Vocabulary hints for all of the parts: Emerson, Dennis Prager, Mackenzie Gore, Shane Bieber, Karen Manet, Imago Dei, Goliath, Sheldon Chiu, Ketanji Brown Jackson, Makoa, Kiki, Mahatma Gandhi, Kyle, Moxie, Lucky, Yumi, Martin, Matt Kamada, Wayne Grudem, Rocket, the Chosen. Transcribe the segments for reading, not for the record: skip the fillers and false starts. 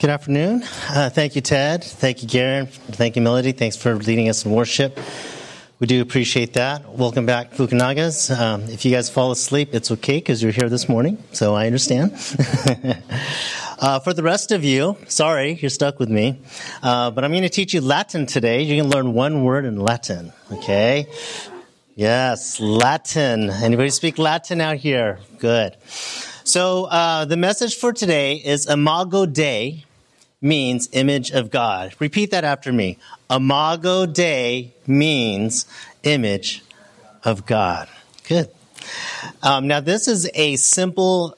Good afternoon. Thank you, Ted. Thank you, Karen. Thank you, Melody. Thanks for leading us in worship. We do appreciate that. Welcome back, Fukunagas. If you guys fall asleep, it's okay because you're here this morning, so I understand. For the rest of you, sorry, you're stuck with me, but I'm going to teach you Latin today. You can learn one word in Latin, okay? Yes, Latin. Anybody speak Latin out here? Good. So the message for today is Imago Dei means image of God. Repeat that after me. Imago Dei means image of God. Good. Now, this is a simple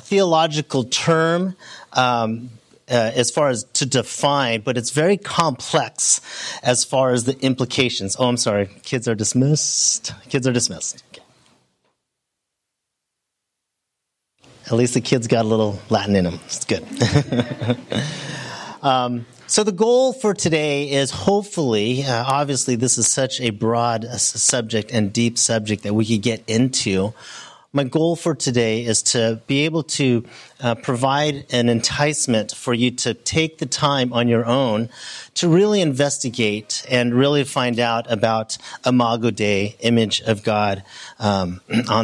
theological term as far as to define, but it's very complex as far as the implications. Oh, I'm sorry. Kids are dismissed. Okay. At least the kids got a little Latin in them. It's good. So the goal for today is hopefully, obviously this is such a broad subject and deep subject that we could get into. My goal for today is to be able to provide an enticement for you to take the time on your own to really investigate and really find out about Imago Dei, image of God, on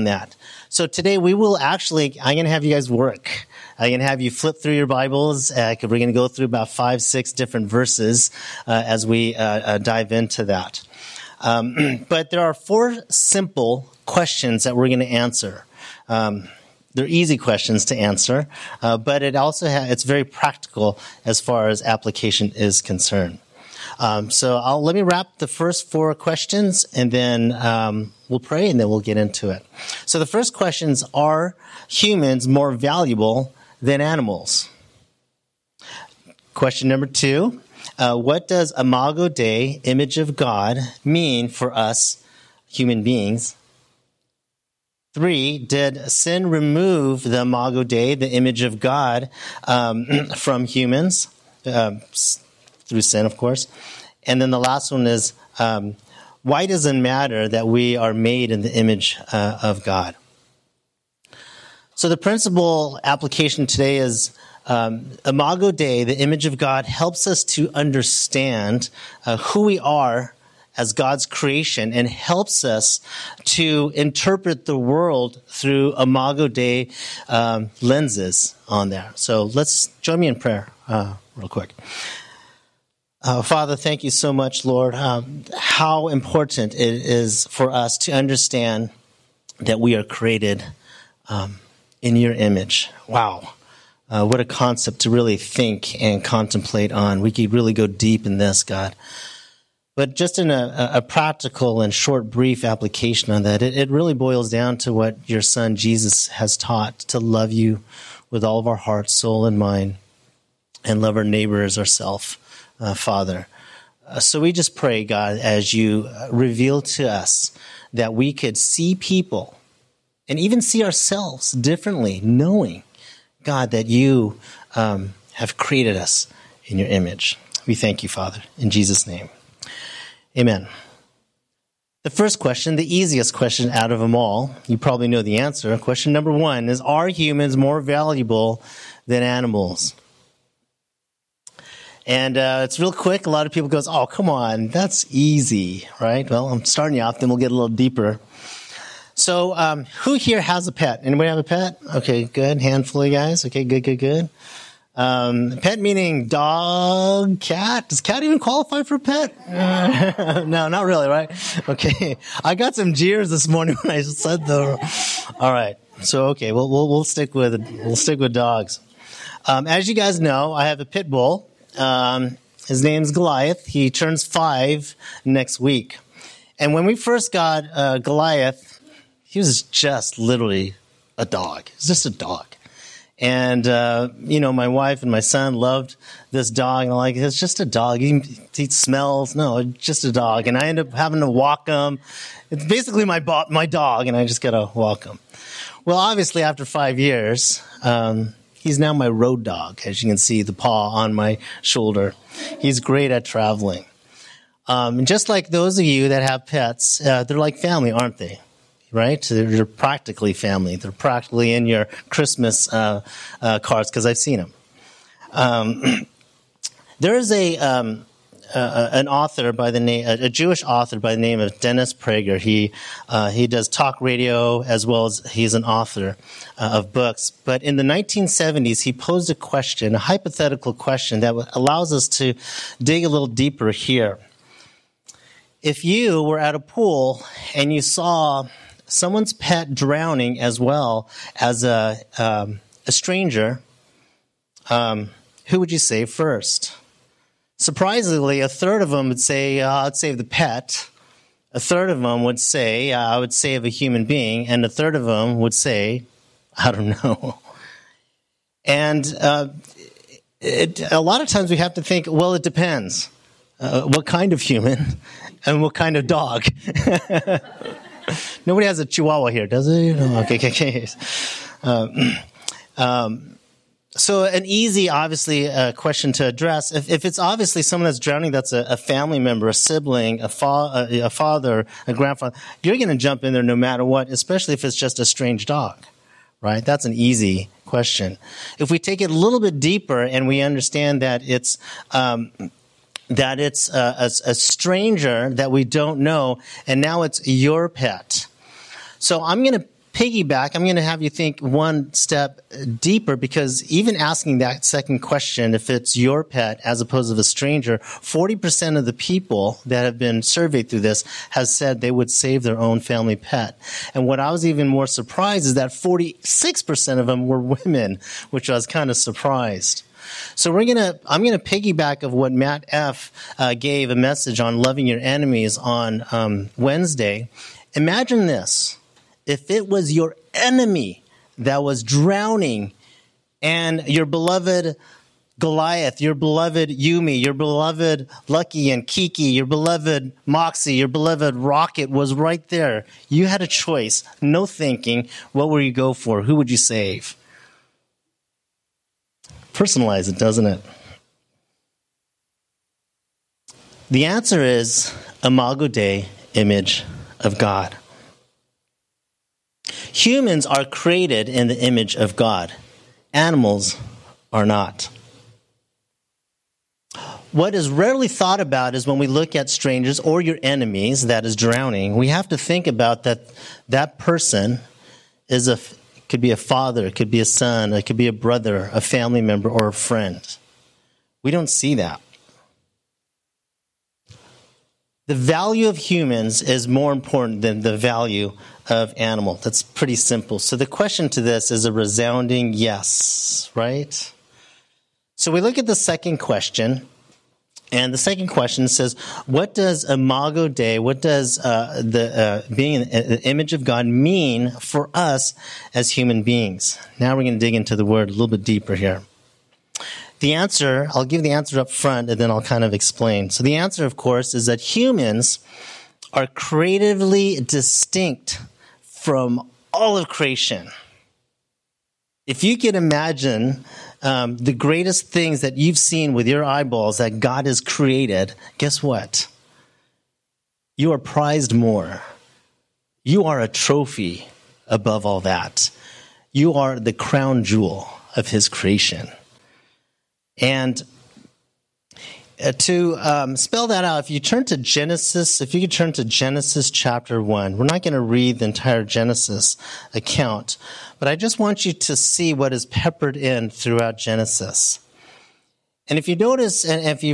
that. So today we will actually, I'm going to have you guys work. I'm going to have you flip through your Bibles. We're going to go through about 5-6 different verses as we dive into that. But there are 4 simple questions that we're going to answer. They're easy questions to answer, but it also it's very practical as far as application is concerned. So let me wrap the first 4 questions, and then we'll pray, and then we'll get into it. So the first questions are humans more valuable than animals? Question number 2, what does Imago Dei, image of God, mean for us human beings? 3, did sin remove the Imago Dei, the image of God, from humans? Through sin, of course. And then the last one is, why does it matter that we are made in the image of God? So the principal application today is Imago Dei, the image of God, helps us to understand who we are as God's creation and helps us to interpret the world through Imago Dei lenses on there. So let's join me in prayer real quick. Father, thank you so much, Lord, how important it is for us to understand that we are created in your image. Wow. What a concept to really think and contemplate on. We could really go deep in this, God. But just in a practical and short, brief application on that, it really boils down to what your son Jesus has taught, to love you with all of our heart, soul, and mind, and love our neighbor as ourselves. Father. So we just pray, God, as you reveal to us that we could see people and even see ourselves differently, knowing, God, that you have created us in your image. We thank you, Father, in Jesus' name. Amen. The first question, the easiest question out of them all, you probably know the answer. Question number 1 is, are humans more valuable than animals? And it's real quick. A lot of people goes, oh, come on, that's easy, right? Well, I'm starting you off, then we'll get a little deeper. So who here has a pet? Anybody have a pet? Okay, good. Handful of you guys. Okay, good. Pet meaning dog, cat. Does cat even qualify for a pet? No, not really, right? Okay. I got some jeers this morning when I said the... All right. So, okay, we'll stick with dogs. As you guys know, I have a pit bull. His name's Goliath. He turns 5 next week. And when we first got Goliath, he was just literally a dog. He's just a dog. And, my wife and my son loved this dog. And I'm like, it's just a dog. He smells. No, just a dog. And I end up having to walk him. It's basically my dog, and I just got to walk him. Well, obviously, after 5 years... he's now my road dog, as you can see, the paw on my shoulder. He's great at traveling. And just like those of you that have pets, they're like family, aren't they? Right? They're practically family. They're practically in your Christmas cards because I've seen them. There is an author by the name, a Jewish author by the name of Dennis Prager. He does talk radio as well as he's an author of books. But in the 1970s, he posed a question, a hypothetical question that allows us to dig a little deeper here. If you were at a pool and you saw someone's pet drowning as well as a stranger, who would you save first? Surprisingly, a third of them would say, I'd save the pet. A third of them would say, I would save a human being. And a third of them would say, I don't know. And a lot of times we have to think, well, it depends. What kind of human and what kind of dog? Nobody has a chihuahua here, does it? No. Okay. So an easy, obviously, question to address. If it's obviously someone that's drowning, that's a family member, a sibling, a father, a grandfather, you're going to jump in there no matter what, especially if it's just a strange dog, right? That's an easy question. If we take it a little bit deeper and we understand that it's a stranger that we don't know, and now it's your pet. So I'm going to piggyback, I'm going to have you think one step deeper, because even asking that second question, if it's your pet as opposed to a stranger, 40% of the people that have been surveyed through this has said they would save their own family pet. And what I was even more surprised is that 46% of them were women, which I was kind of surprised. So I'm going to piggyback of what Matt F. Gave a message on loving your enemies on Wednesday. Imagine this. If it was your enemy that was drowning and your beloved Goliath, your beloved Yumi, your beloved Lucky and Kiki, your beloved Moxie, your beloved Rocket was right there. You had a choice, no thinking. What would you go for? Who would you save? Personalize it, doesn't it? The answer is Imago Dei, image of God. Humans are created in the image of God. Animals are not. What is rarely thought about is when we look at strangers or your enemies that is drowning, we have to think about that person is could be a father, it could be a son, it could be a brother, a family member, or a friend. We don't see that. The value of humans is more important than the value of animal. That's pretty simple. So the question to this is a resounding yes, right? So we look at the second question, and the second question says, what does Imago Dei, what does being an image of God mean for us as human beings? Now we're going to dig into the word a little bit deeper here. The answer, I'll give the answer up front, and then I'll kind of explain. So the answer, of course, is that humans are creatively distinct from all of creation. If you can imagine the greatest things that you've seen with your eyeballs that God has created, guess what? You are prized more. You are a trophy above all that. You are the crown jewel of His creation. And to spell that out, if you could turn to Genesis chapter 1. We're not going to read the entire Genesis account, but I just want you to see what is peppered in throughout Genesis. And if you notice, and as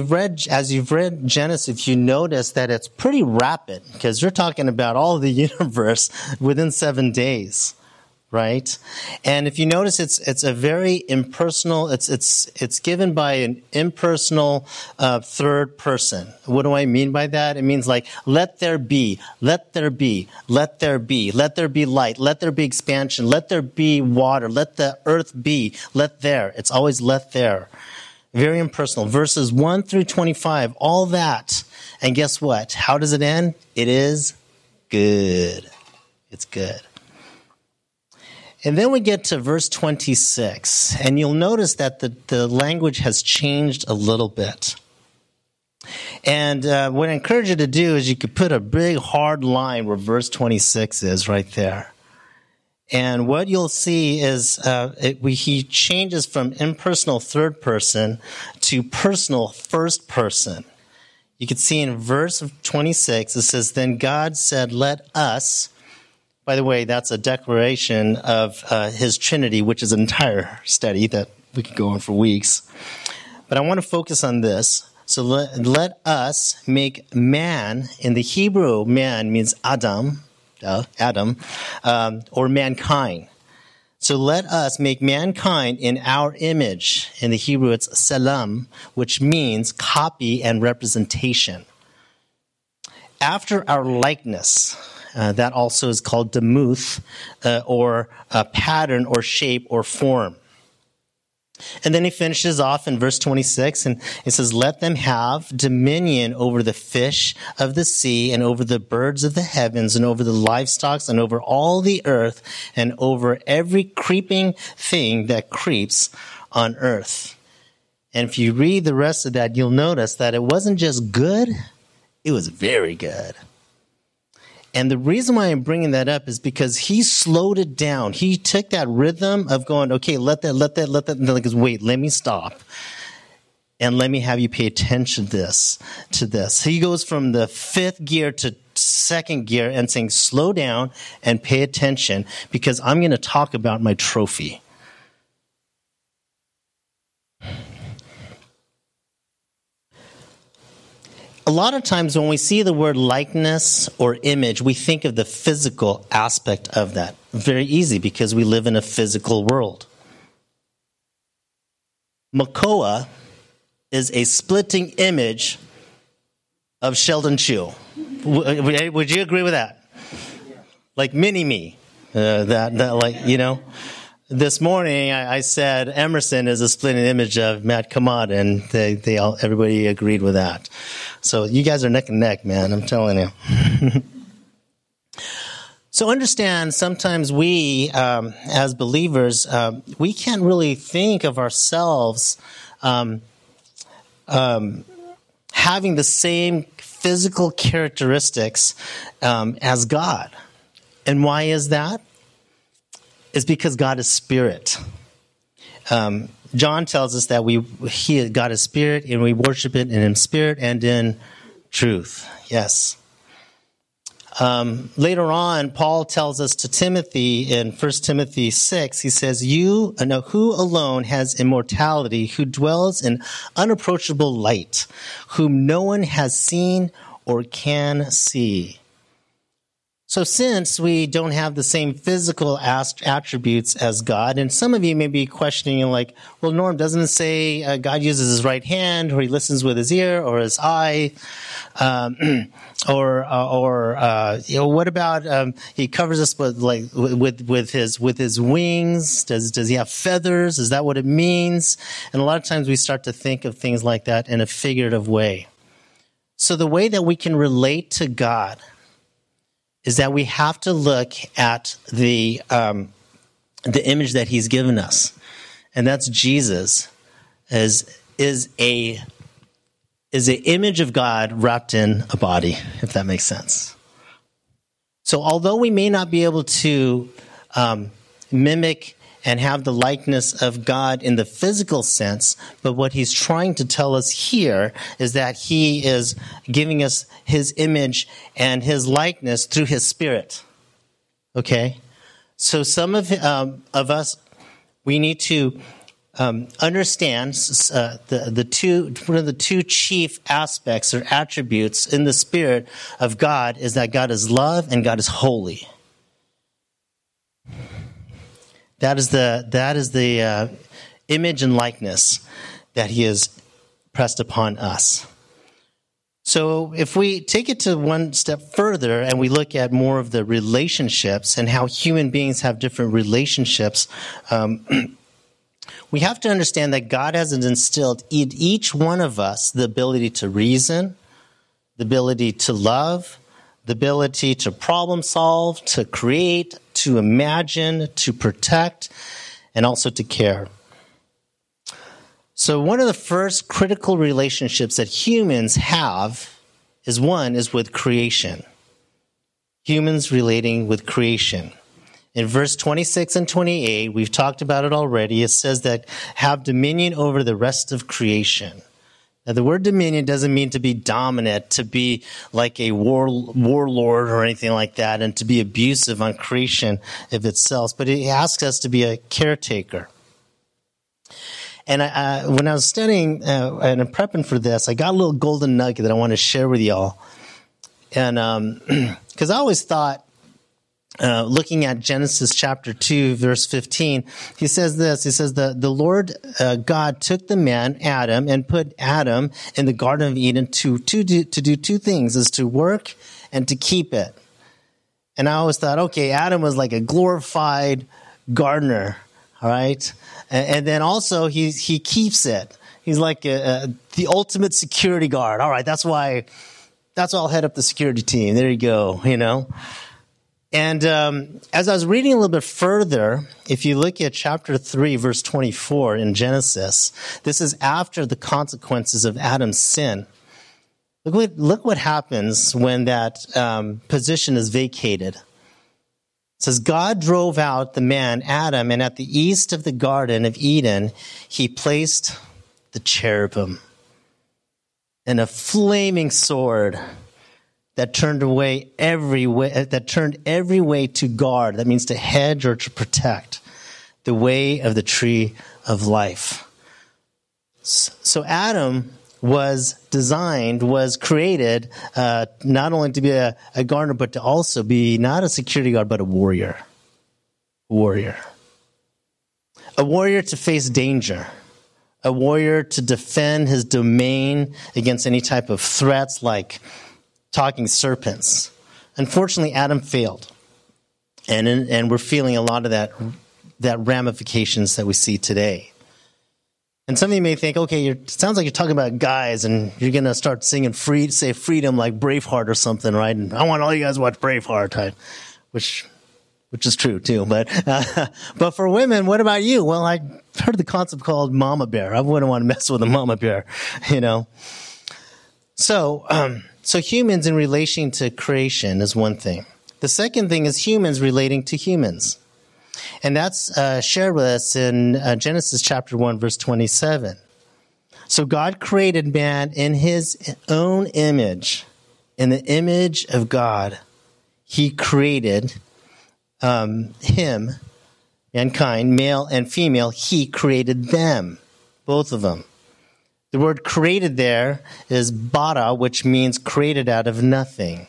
you've read Genesis, if you notice that it's pretty rapid, because you're talking about all of the universe within 7 days. Right, and if you notice, it's a very impersonal. It's given by an impersonal third person. What do I mean by that? It means like let there be, let there be, let there be, let there be light, let there be expansion, let there be water, let the earth be, let there. It's always let there. Very impersonal. Verses 1 through 25, all that, and guess what? How does it end? It is good. It's good. And then we get to verse 26, and you'll notice that the language has changed a little bit. And what I encourage you to do is you could put a big hard line where verse 26 is right there. And what you'll see is he changes from impersonal third person to personal first person. You can see in verse 26, it says, "Then God said, let us..." By the way, that's a declaration of his Trinity, which is an entire study that we could go on for weeks. But I want to focus on this. So let us make man. In the Hebrew, man means Adam. Or mankind. So let us make mankind in our image. In the Hebrew, it's selam, which means copy and representation. After our likeness, that also is called demuth, or a pattern or shape or form. And then he finishes off in verse 26, and it says, "Let them have dominion over the fish of the sea, and over the birds of the heavens, and over the livestock, and over all the earth, and over every creeping thing that creeps on earth." And if you read the rest of that, you'll notice that it wasn't just good, it was very good. And the reason why I'm bringing that up is because he slowed it down. He took that rhythm of going, okay, let that, and then like, wait, let me stop. And let me have you pay attention to this. He goes from the fifth gear to second gear and saying, slow down and pay attention, because I'm going to talk about my trophy. A lot of times when we see the word likeness or image, we think of the physical aspect of that. Very easy, because we live in a physical world. Makoa is a splitting image of Sheldon Chiu. Would you agree with that? Like mini-me. This morning I said Emerson is a splitting image of Matt Kamada, and everybody agreed with that. So you guys are neck and neck, man, I'm telling you. So understand, sometimes we, as believers, we can't really think of ourselves having the same physical characteristics as God. And why is that? It's because God is spirit. John tells us that God is spirit, and we worship it in spirit and in truth. Yes. Later on, Paul tells us to Timothy in 1 Timothy 6, he says, who alone has immortality, who dwells in unapproachable light, whom no one has seen or can see. So since we don't have the same physical attributes as God, and some of you may be questioning, like, well, Norm, doesn't it say God uses his right hand, or he listens with his ear or his eye, what about he covers us with his wings? Does he have feathers? Is that what it means? And a lot of times we start to think of things like that in a figurative way. So the way that we can relate to God is that we have to look at the image that he's given us, and that's Jesus is a image of God wrapped in a body, if that makes sense. So although we may not be able to mimic and have the likeness of God in the physical sense, but what he's trying to tell us here is that he is giving us his image and his likeness through his spirit. Okay? So some of us, we need to understand one of the two chief aspects or attributes in the spirit of God is that God is love and God is holy. That is the image and likeness that he has pressed upon us. So if we take it to one step further and we look at more of the relationships and how human beings have different relationships, we have to understand that God has instilled in each one of us the ability to reason, the ability to love, the ability to problem solve, to create, to imagine, to protect, and also to care. So one of the first critical relationships that humans have is with creation. Humans relating with creation. In verse 26 and 28, we've talked about it already. It says that have dominion over the rest of creation. Now, the word dominion doesn't mean to be dominant, to be like a warlord or anything like that, and to be abusive on creation of itself. But it asks us to be a caretaker. And when I was studying and prepping for this, I got a little golden nugget that I want to share with y'all. And because I always thought, looking at Genesis chapter 2, verse 15, he says this. He says, the Lord God took the man, Adam, and put Adam in the Garden of Eden to do two things, is to work and to keep it. And I always thought, okay, Adam was like a glorified gardener, all right? And then also he keeps it. He's like the ultimate security guard. All right, that's why I'll head up the security team. There you go, you know. And as I was reading a little bit further, if you look at chapter 3, verse 24 in Genesis, this is after the consequences of Adam's sin. Look what happens when that position is vacated. It says, God drove out the man, Adam, and at the east of the Garden of Eden, he placed the cherubim and a flaming sword that turned every way to guard. That means to hedge or to protect the way of the tree of life. So Adam was created, not only to be a gardener, but to also be not a security guard, but a warrior. A warrior to face danger. A warrior to defend his domain against any type of threats like talking serpents. Unfortunately, Adam failed. And we're feeling a lot of that ramifications that we see today. And some of you may think, okay, it sounds like you're talking about guys and you're going to start singing freedom like Braveheart or something, right? And I want all you guys to watch Braveheart, right? Which is true too. But for women, what about you? Well, I heard the concept called mama bear. I wouldn't want to mess with a mama bear, you know? So humans in relation to creation is one thing. The second thing is humans relating to humans. And that's shared with us in Genesis chapter 1, verse 27. So God created man in his own image. In the image of God, he created him, mankind, male and female. He created them, both of them. The word created there is bara, which means created out of nothing.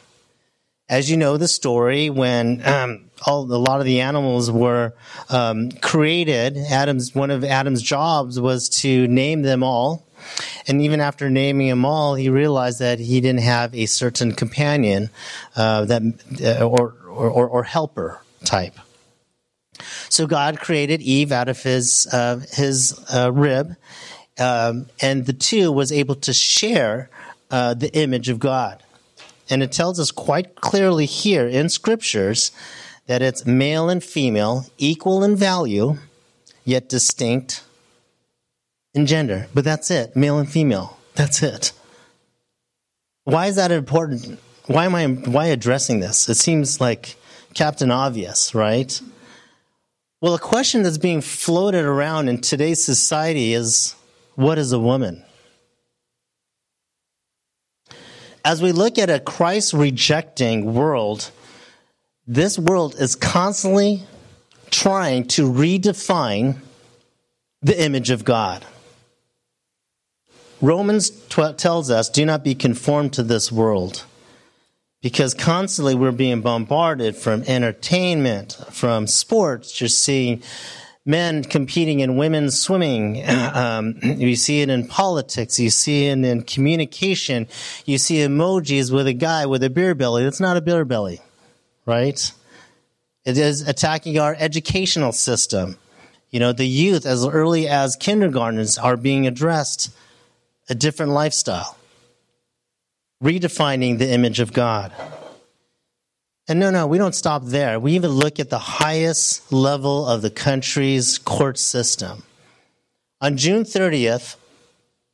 As you know the story, when a lot of the animals were created, one of Adam's jobs was to name them all. And even after naming them all, he realized that he didn't have a certain companion or helper type. So God created Eve out of his rib. And the two was able to share the image of God. And it tells us quite clearly here in scriptures that it's male and female, equal in value, yet distinct in gender. But that's it, male and female. That's it. Why is that important? Why addressing this? It seems like Captain Obvious, right? Well, a question that's being floated around in today's society is, what is a woman? As we look at a Christ-rejecting world, this world is constantly trying to redefine the image of God. Romans 12 tells us, do not be conformed to this world, because constantly we're being bombarded from entertainment, from sports. You're seeing men competing in women's swimming. You see it in politics. You see it in communication. You see emojis with a guy with a beer belly. That's not a beer belly, right? It is attacking our educational system. You know, the youth as early as kindergartens are being addressed a different lifestyle, redefining the image of God. And no, we don't stop there. We even look at the highest level of the country's court system. On June 30th,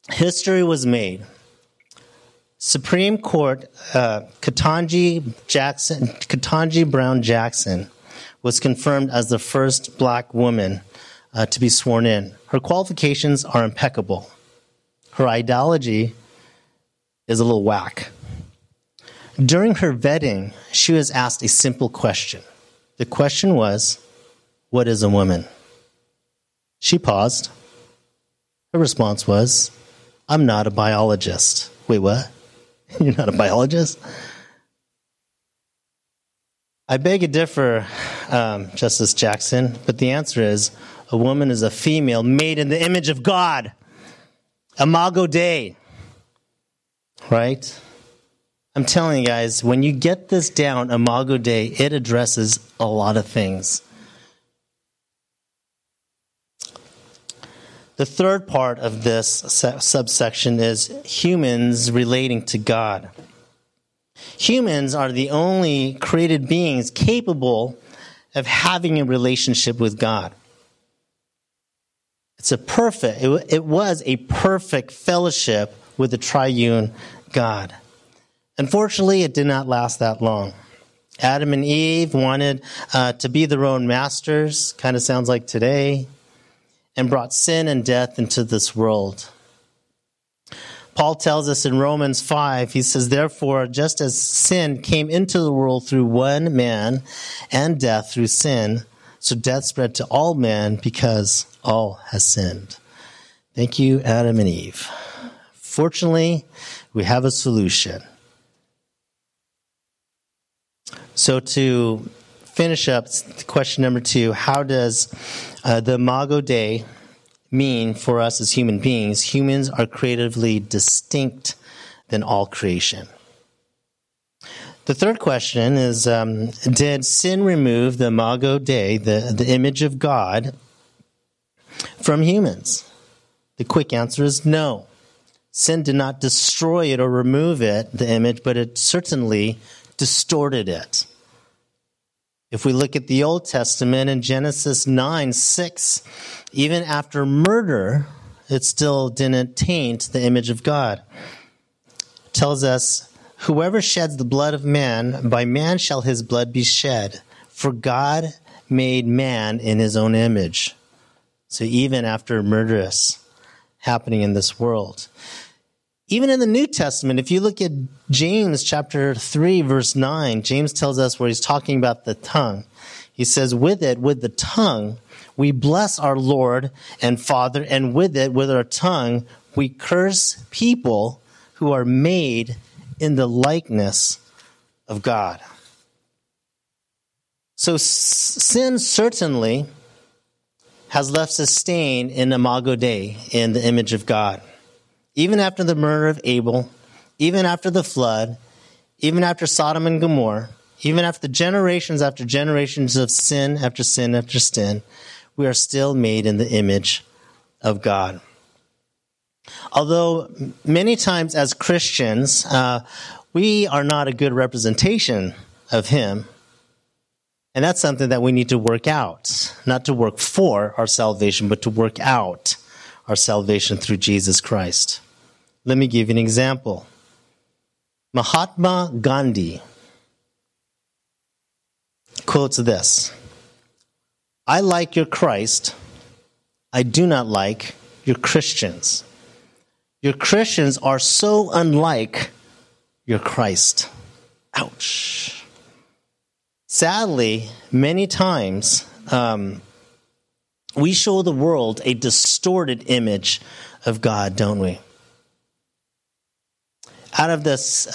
history was made. Supreme Court Ketanji Brown Jackson was confirmed as the first black woman to be sworn in. Her qualifications are impeccable. Her ideology is a little whack. During her vetting, she was asked a simple question. The question was, what is a woman? She paused. Her response was, I'm not a biologist. Wait, what? You're not a biologist? I beg to differ, Justice Jackson, but the answer is, a woman is a female made in the image of God. Imago Dei. Right? I'm telling you guys, when you get this down, Imago Dei, it addresses a lot of things. The third part of this subsection is humans relating to God. Humans are the only created beings capable of having a relationship with God. It was a perfect fellowship with the triune God. Unfortunately, it did not last that long. Adam and Eve wanted to be their own masters, kind of sounds like today, and brought sin and death into this world. Paul tells us in Romans 5, he says, therefore, just as sin came into the world through one man, and death through sin, so death spread to all men because all has sinned. Thank you, Adam and Eve. Fortunately, we have a solution. So to finish up question number 2, how does the Imago Dei mean for us as human beings? Humans are creatively distinct than all creation. The third question is, did sin remove the Imago Dei, the image of God, from humans? The quick answer is no. Sin did not destroy it or remove it, the image, but it certainly distorted it. If we look at the Old Testament in Genesis 9:6, even after murder, it still didn't taint the image of God. It tells us, whoever sheds the blood of man, by man shall his blood be shed, for God made man in his own image. So even after murderous happening in this world. Even in the New Testament, if you look at James chapter 3, verse 9, James tells us where he's talking about the tongue. He says, with the tongue, we bless our Lord and Father, and with our tongue, we curse people who are made in the likeness of God. So sin certainly has left a stain in Imago Dei, in the image of God. Even after the murder of Abel, even after the flood, even after Sodom and Gomorrah, even after generations of sin after sin after sin, we are still made in the image of God. Although many times as Christians, we are not a good representation of Him, and that's something that we need to work out, not to work for our salvation, but to work out our salvation through Jesus Christ. Let me give you an example. Mahatma Gandhi quotes this, I like your Christ, I do not like your Christians. Your Christians are so unlike your Christ. Ouch. Sadly, many times, we show the world a distorted image of God, don't we? Out of this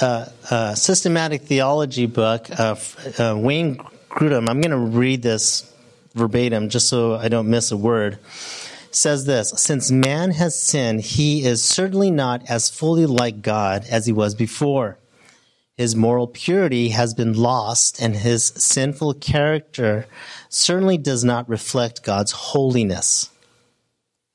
systematic theology book of Wayne Grudem, I'm going to read this verbatim just so I don't miss a word, says this, since man has sinned, he is certainly not as fully like God as he was before. His moral purity has been lost, and his sinful character certainly does not reflect God's holiness.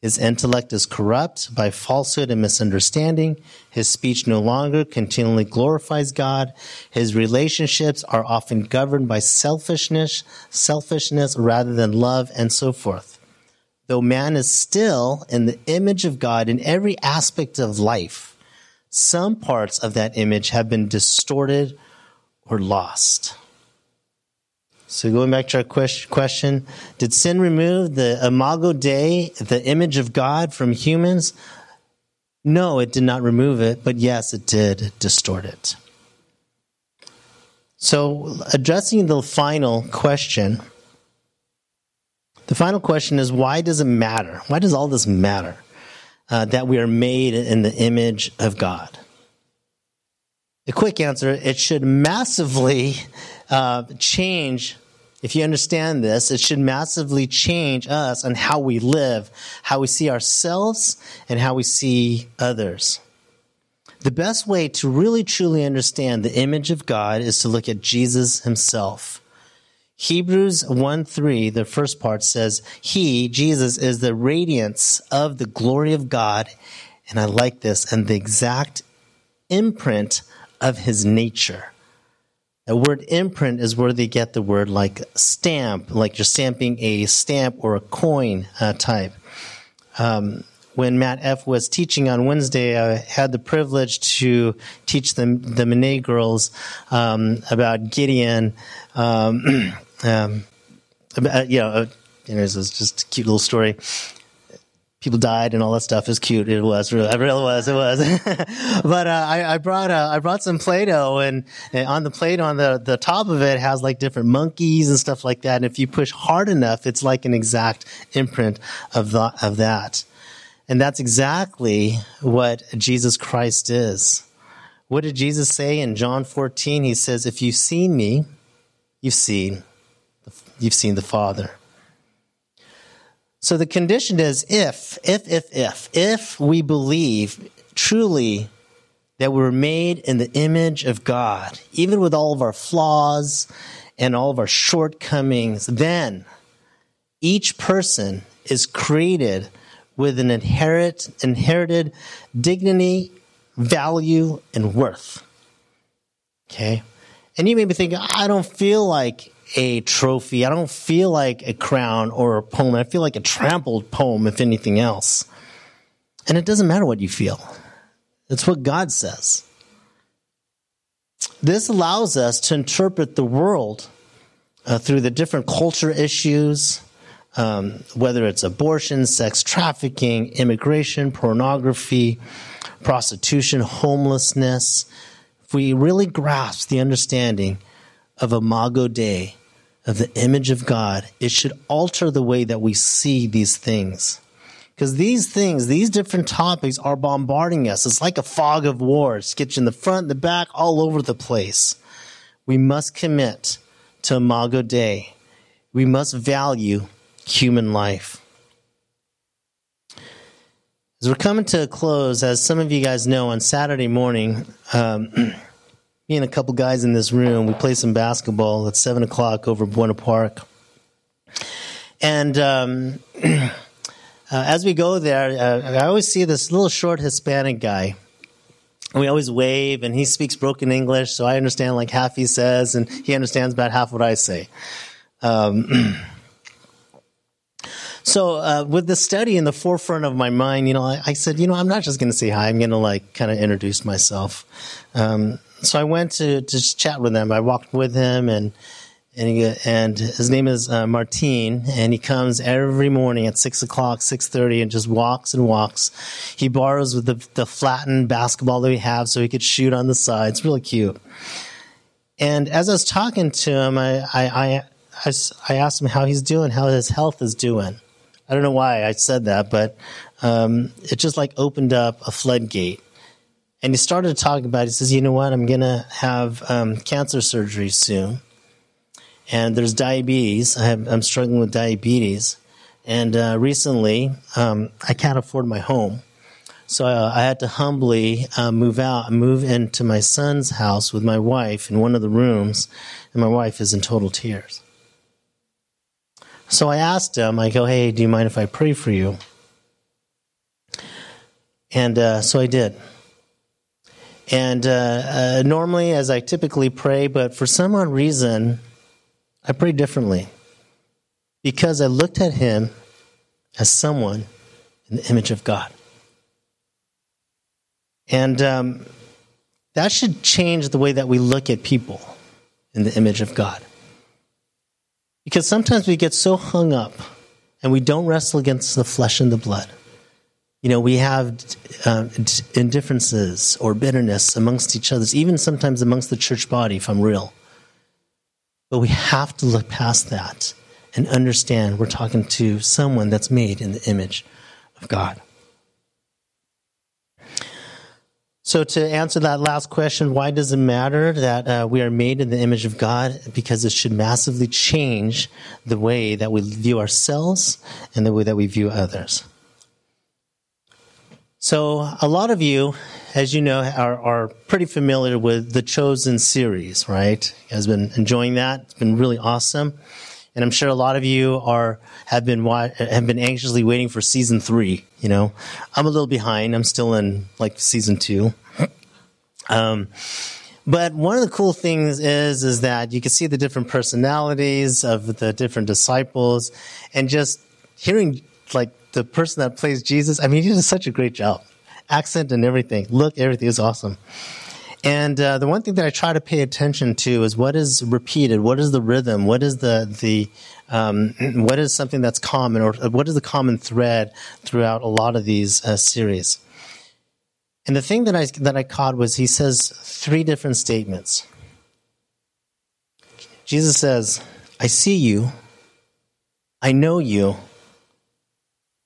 His intellect is corrupt by falsehood and misunderstanding. His speech no longer continually glorifies God. His relationships are often governed by selfishness rather than love, and so forth. Though man is still in the image of God in every aspect of life, some parts of that image have been distorted or lost. So going back to our question, did sin remove the Imago Dei, the image of God, from humans? No, it did not remove it, but yes, it did distort it. So addressing the final question, is why does it matter? Why does all this matter? That we are made in the image of God? The quick answer, it should massively change, if you understand this, it should massively change us on how we live, how we see ourselves, and how we see others. The best way to really truly understand the image of God is to look at Jesus himself. Hebrews 1:3, the first part says, He, Jesus, is the radiance of the glory of God, and I like this, and the exact imprint of his nature. The word imprint is where they get the word like stamp, like you're stamping a stamp or a coin type. When Matt F. was teaching on Wednesday, I had the privilege to teach the Manet girls about Gideon. It was just a cute little story. People died and all that stuff. Is cute. It was. It really was. But I brought some Play-Doh, and on the Play-Doh, on the top of it has like different monkeys and stuff like that. And if you push hard enough, it's like an exact imprint of that. And that's exactly what Jesus Christ is. What did Jesus say in John 14? He says, "If you've seen me, you've seen the Father." So the condition is if we believe truly that we're made in the image of God, even with all of our flaws and all of our shortcomings, then each person is created with an inherited dignity, value, and worth. Okay? And you may be thinking, I don't feel like a trophy. I don't feel like a crown or a poem. I feel like a trampled poem, if anything else. And it doesn't matter what you feel. It's what God says. This allows us to interpret the world through the different culture issues, whether it's abortion, sex trafficking, immigration, pornography, prostitution, homelessness. If we really grasp the understanding of Imago Dei, of the image of God, it should alter the way that we see these things. Because these things, these different topics are bombarding us. It's like a fog of war. It's getting in the front, the back, all over the place. We must commit to Imago Dei. We must value human life. As we're coming to a close, as some of you guys know, on Saturday morning, me and a couple guys in this room, we play some basketball at 7 o'clock over Buena Park. And as we go there, I always see this little short Hispanic guy. We always wave, and he speaks broken English, so I understand like half he says, and he understands about half what I say. So with the study in the forefront of my mind, I said, I'm not just going to say hi. I'm going to kind of introduce myself. So I went to chat with him. I walked with him, and his name is Martin, and he comes every morning at 6 o'clock, 6:30, and just walks and walks. He borrows with the flattened basketball that we have so he could shoot on the side. It's really cute. And as I was talking to him, I asked him how he's doing, how his health is doing. I don't know why I said that, but it just opened up a floodgate. And he started to talk about it. He says, you know what, I'm going to have cancer surgery soon. And there's diabetes. I'm struggling with diabetes. And recently, I can't afford my home. So I had to humbly move into my son's house with my wife in one of the rooms. And my wife is in total tears. So I asked him, I go, hey, do you mind if I pray for you? And so I did. And normally, as I typically pray, but for some odd reason, I pray differently. Because I looked at him as someone in the image of God. And that should change the way that we look at people in the image of God. Because sometimes we get so hung up and we don't wrestle against the flesh and the blood. You know, we have indifferences or bitterness amongst each other, even sometimes amongst the church body, if I'm real. But we have to look past that and understand we're talking to someone that's made in the image of God. So to answer that last question, why does it matter that we are made in the image of God? Because it should massively change the way that we view ourselves and the way that we view others. So a lot of you, as you know, are pretty familiar with the Chosen series, right? You guys been enjoying that. It's been really awesome. And I'm sure a lot of you have been anxiously waiting for season 3. You know, I'm a little behind. I'm still in like season 2. But one of the cool things is that you can see the different personalities of the different disciples, and just hearing like the person that plays Jesus. I mean, he did such a great job, accent and everything. Look, everything is awesome. And the one thing that I try to pay attention to is what is repeated, what is the rhythm, what is what is something that's common, or what is the common thread throughout a lot of these series. And the thing that I caught was he says 3 different statements. Jesus says, "I see you, I know you,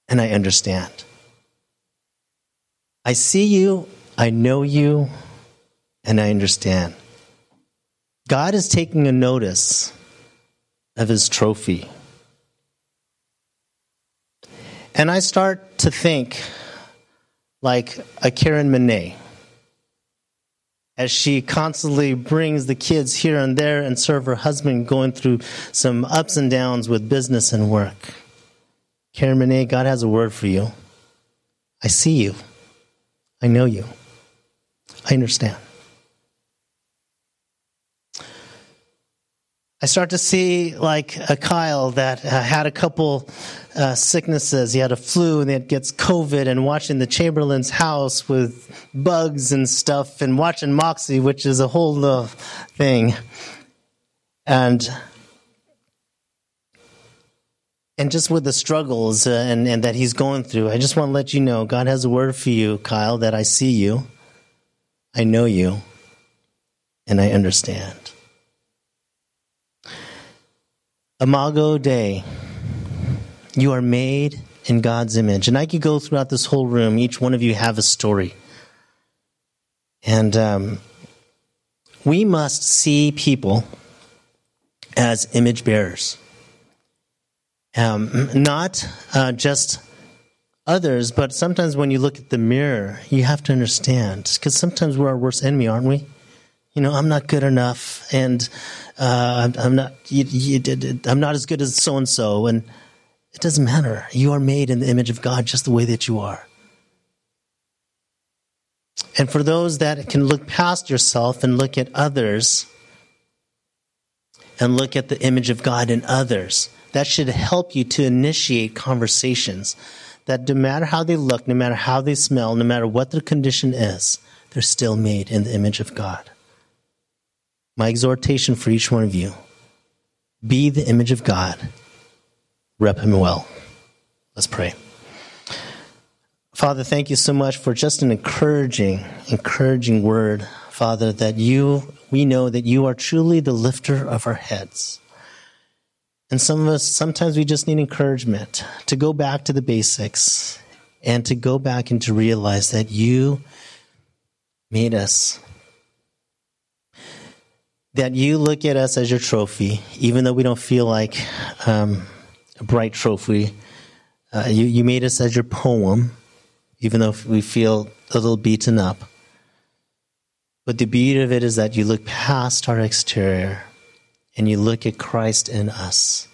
and I understand." I see you, I know you, and I understand. God is taking a notice of his trophy. And I start to think like a Karen Manet, as she constantly brings the kids here and there and serve her husband going through some ups and downs with business and work. Karen Manet, God has a word for you. I see you. I know you. I understand. I start to see like a Kyle that had a couple sicknesses. He had a flu and then gets COVID, and watching the Chamberlain's house with bugs and stuff, and watching Moxie, which is a whole thing. And just with the struggles and that he's going through, I just want to let you know, God has a word for you, Kyle, that I see you, I know you, and I understand. Imago Dei, you are made in God's image. And I could go throughout this whole room. Each one of you have a story. And we must see people as image bearers. Not just others, but sometimes when you look at the mirror, you have to understand. Because sometimes we're our worst enemy, aren't we? You know, I'm not good enough, and I'm not as good as so-and-so, and it doesn't matter. You are made in the image of God just the way that you are. And for those that can look past yourself and look at others and look at the image of God in others, that should help you to initiate conversations that no matter how they look, no matter how they smell, no matter what their condition is, they're still made in the image of God. My exhortation for each one of you, be the image of God. Rep him well. Let's pray. Father, thank you so much for just an encouraging word, Father, that we know that you are truly the lifter of our heads. And some of us, sometimes we just need encouragement to go back to the basics and to go back and to realize that you made us. That you look at us as your trophy, even though we don't feel like a bright trophy. You made us as your poem, even though we feel a little beaten up. But the beauty of it is that you look past our exterior and you look at Christ in us.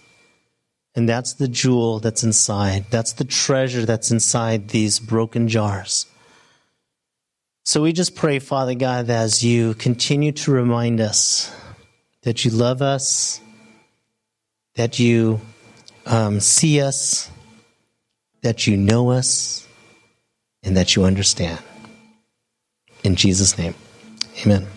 And that's the jewel that's inside. That's the treasure that's inside these broken jars. So we just pray, Father God, that as you continue to remind us that you love us, that you see us, that you know us, and that you understand. In Jesus' name, amen.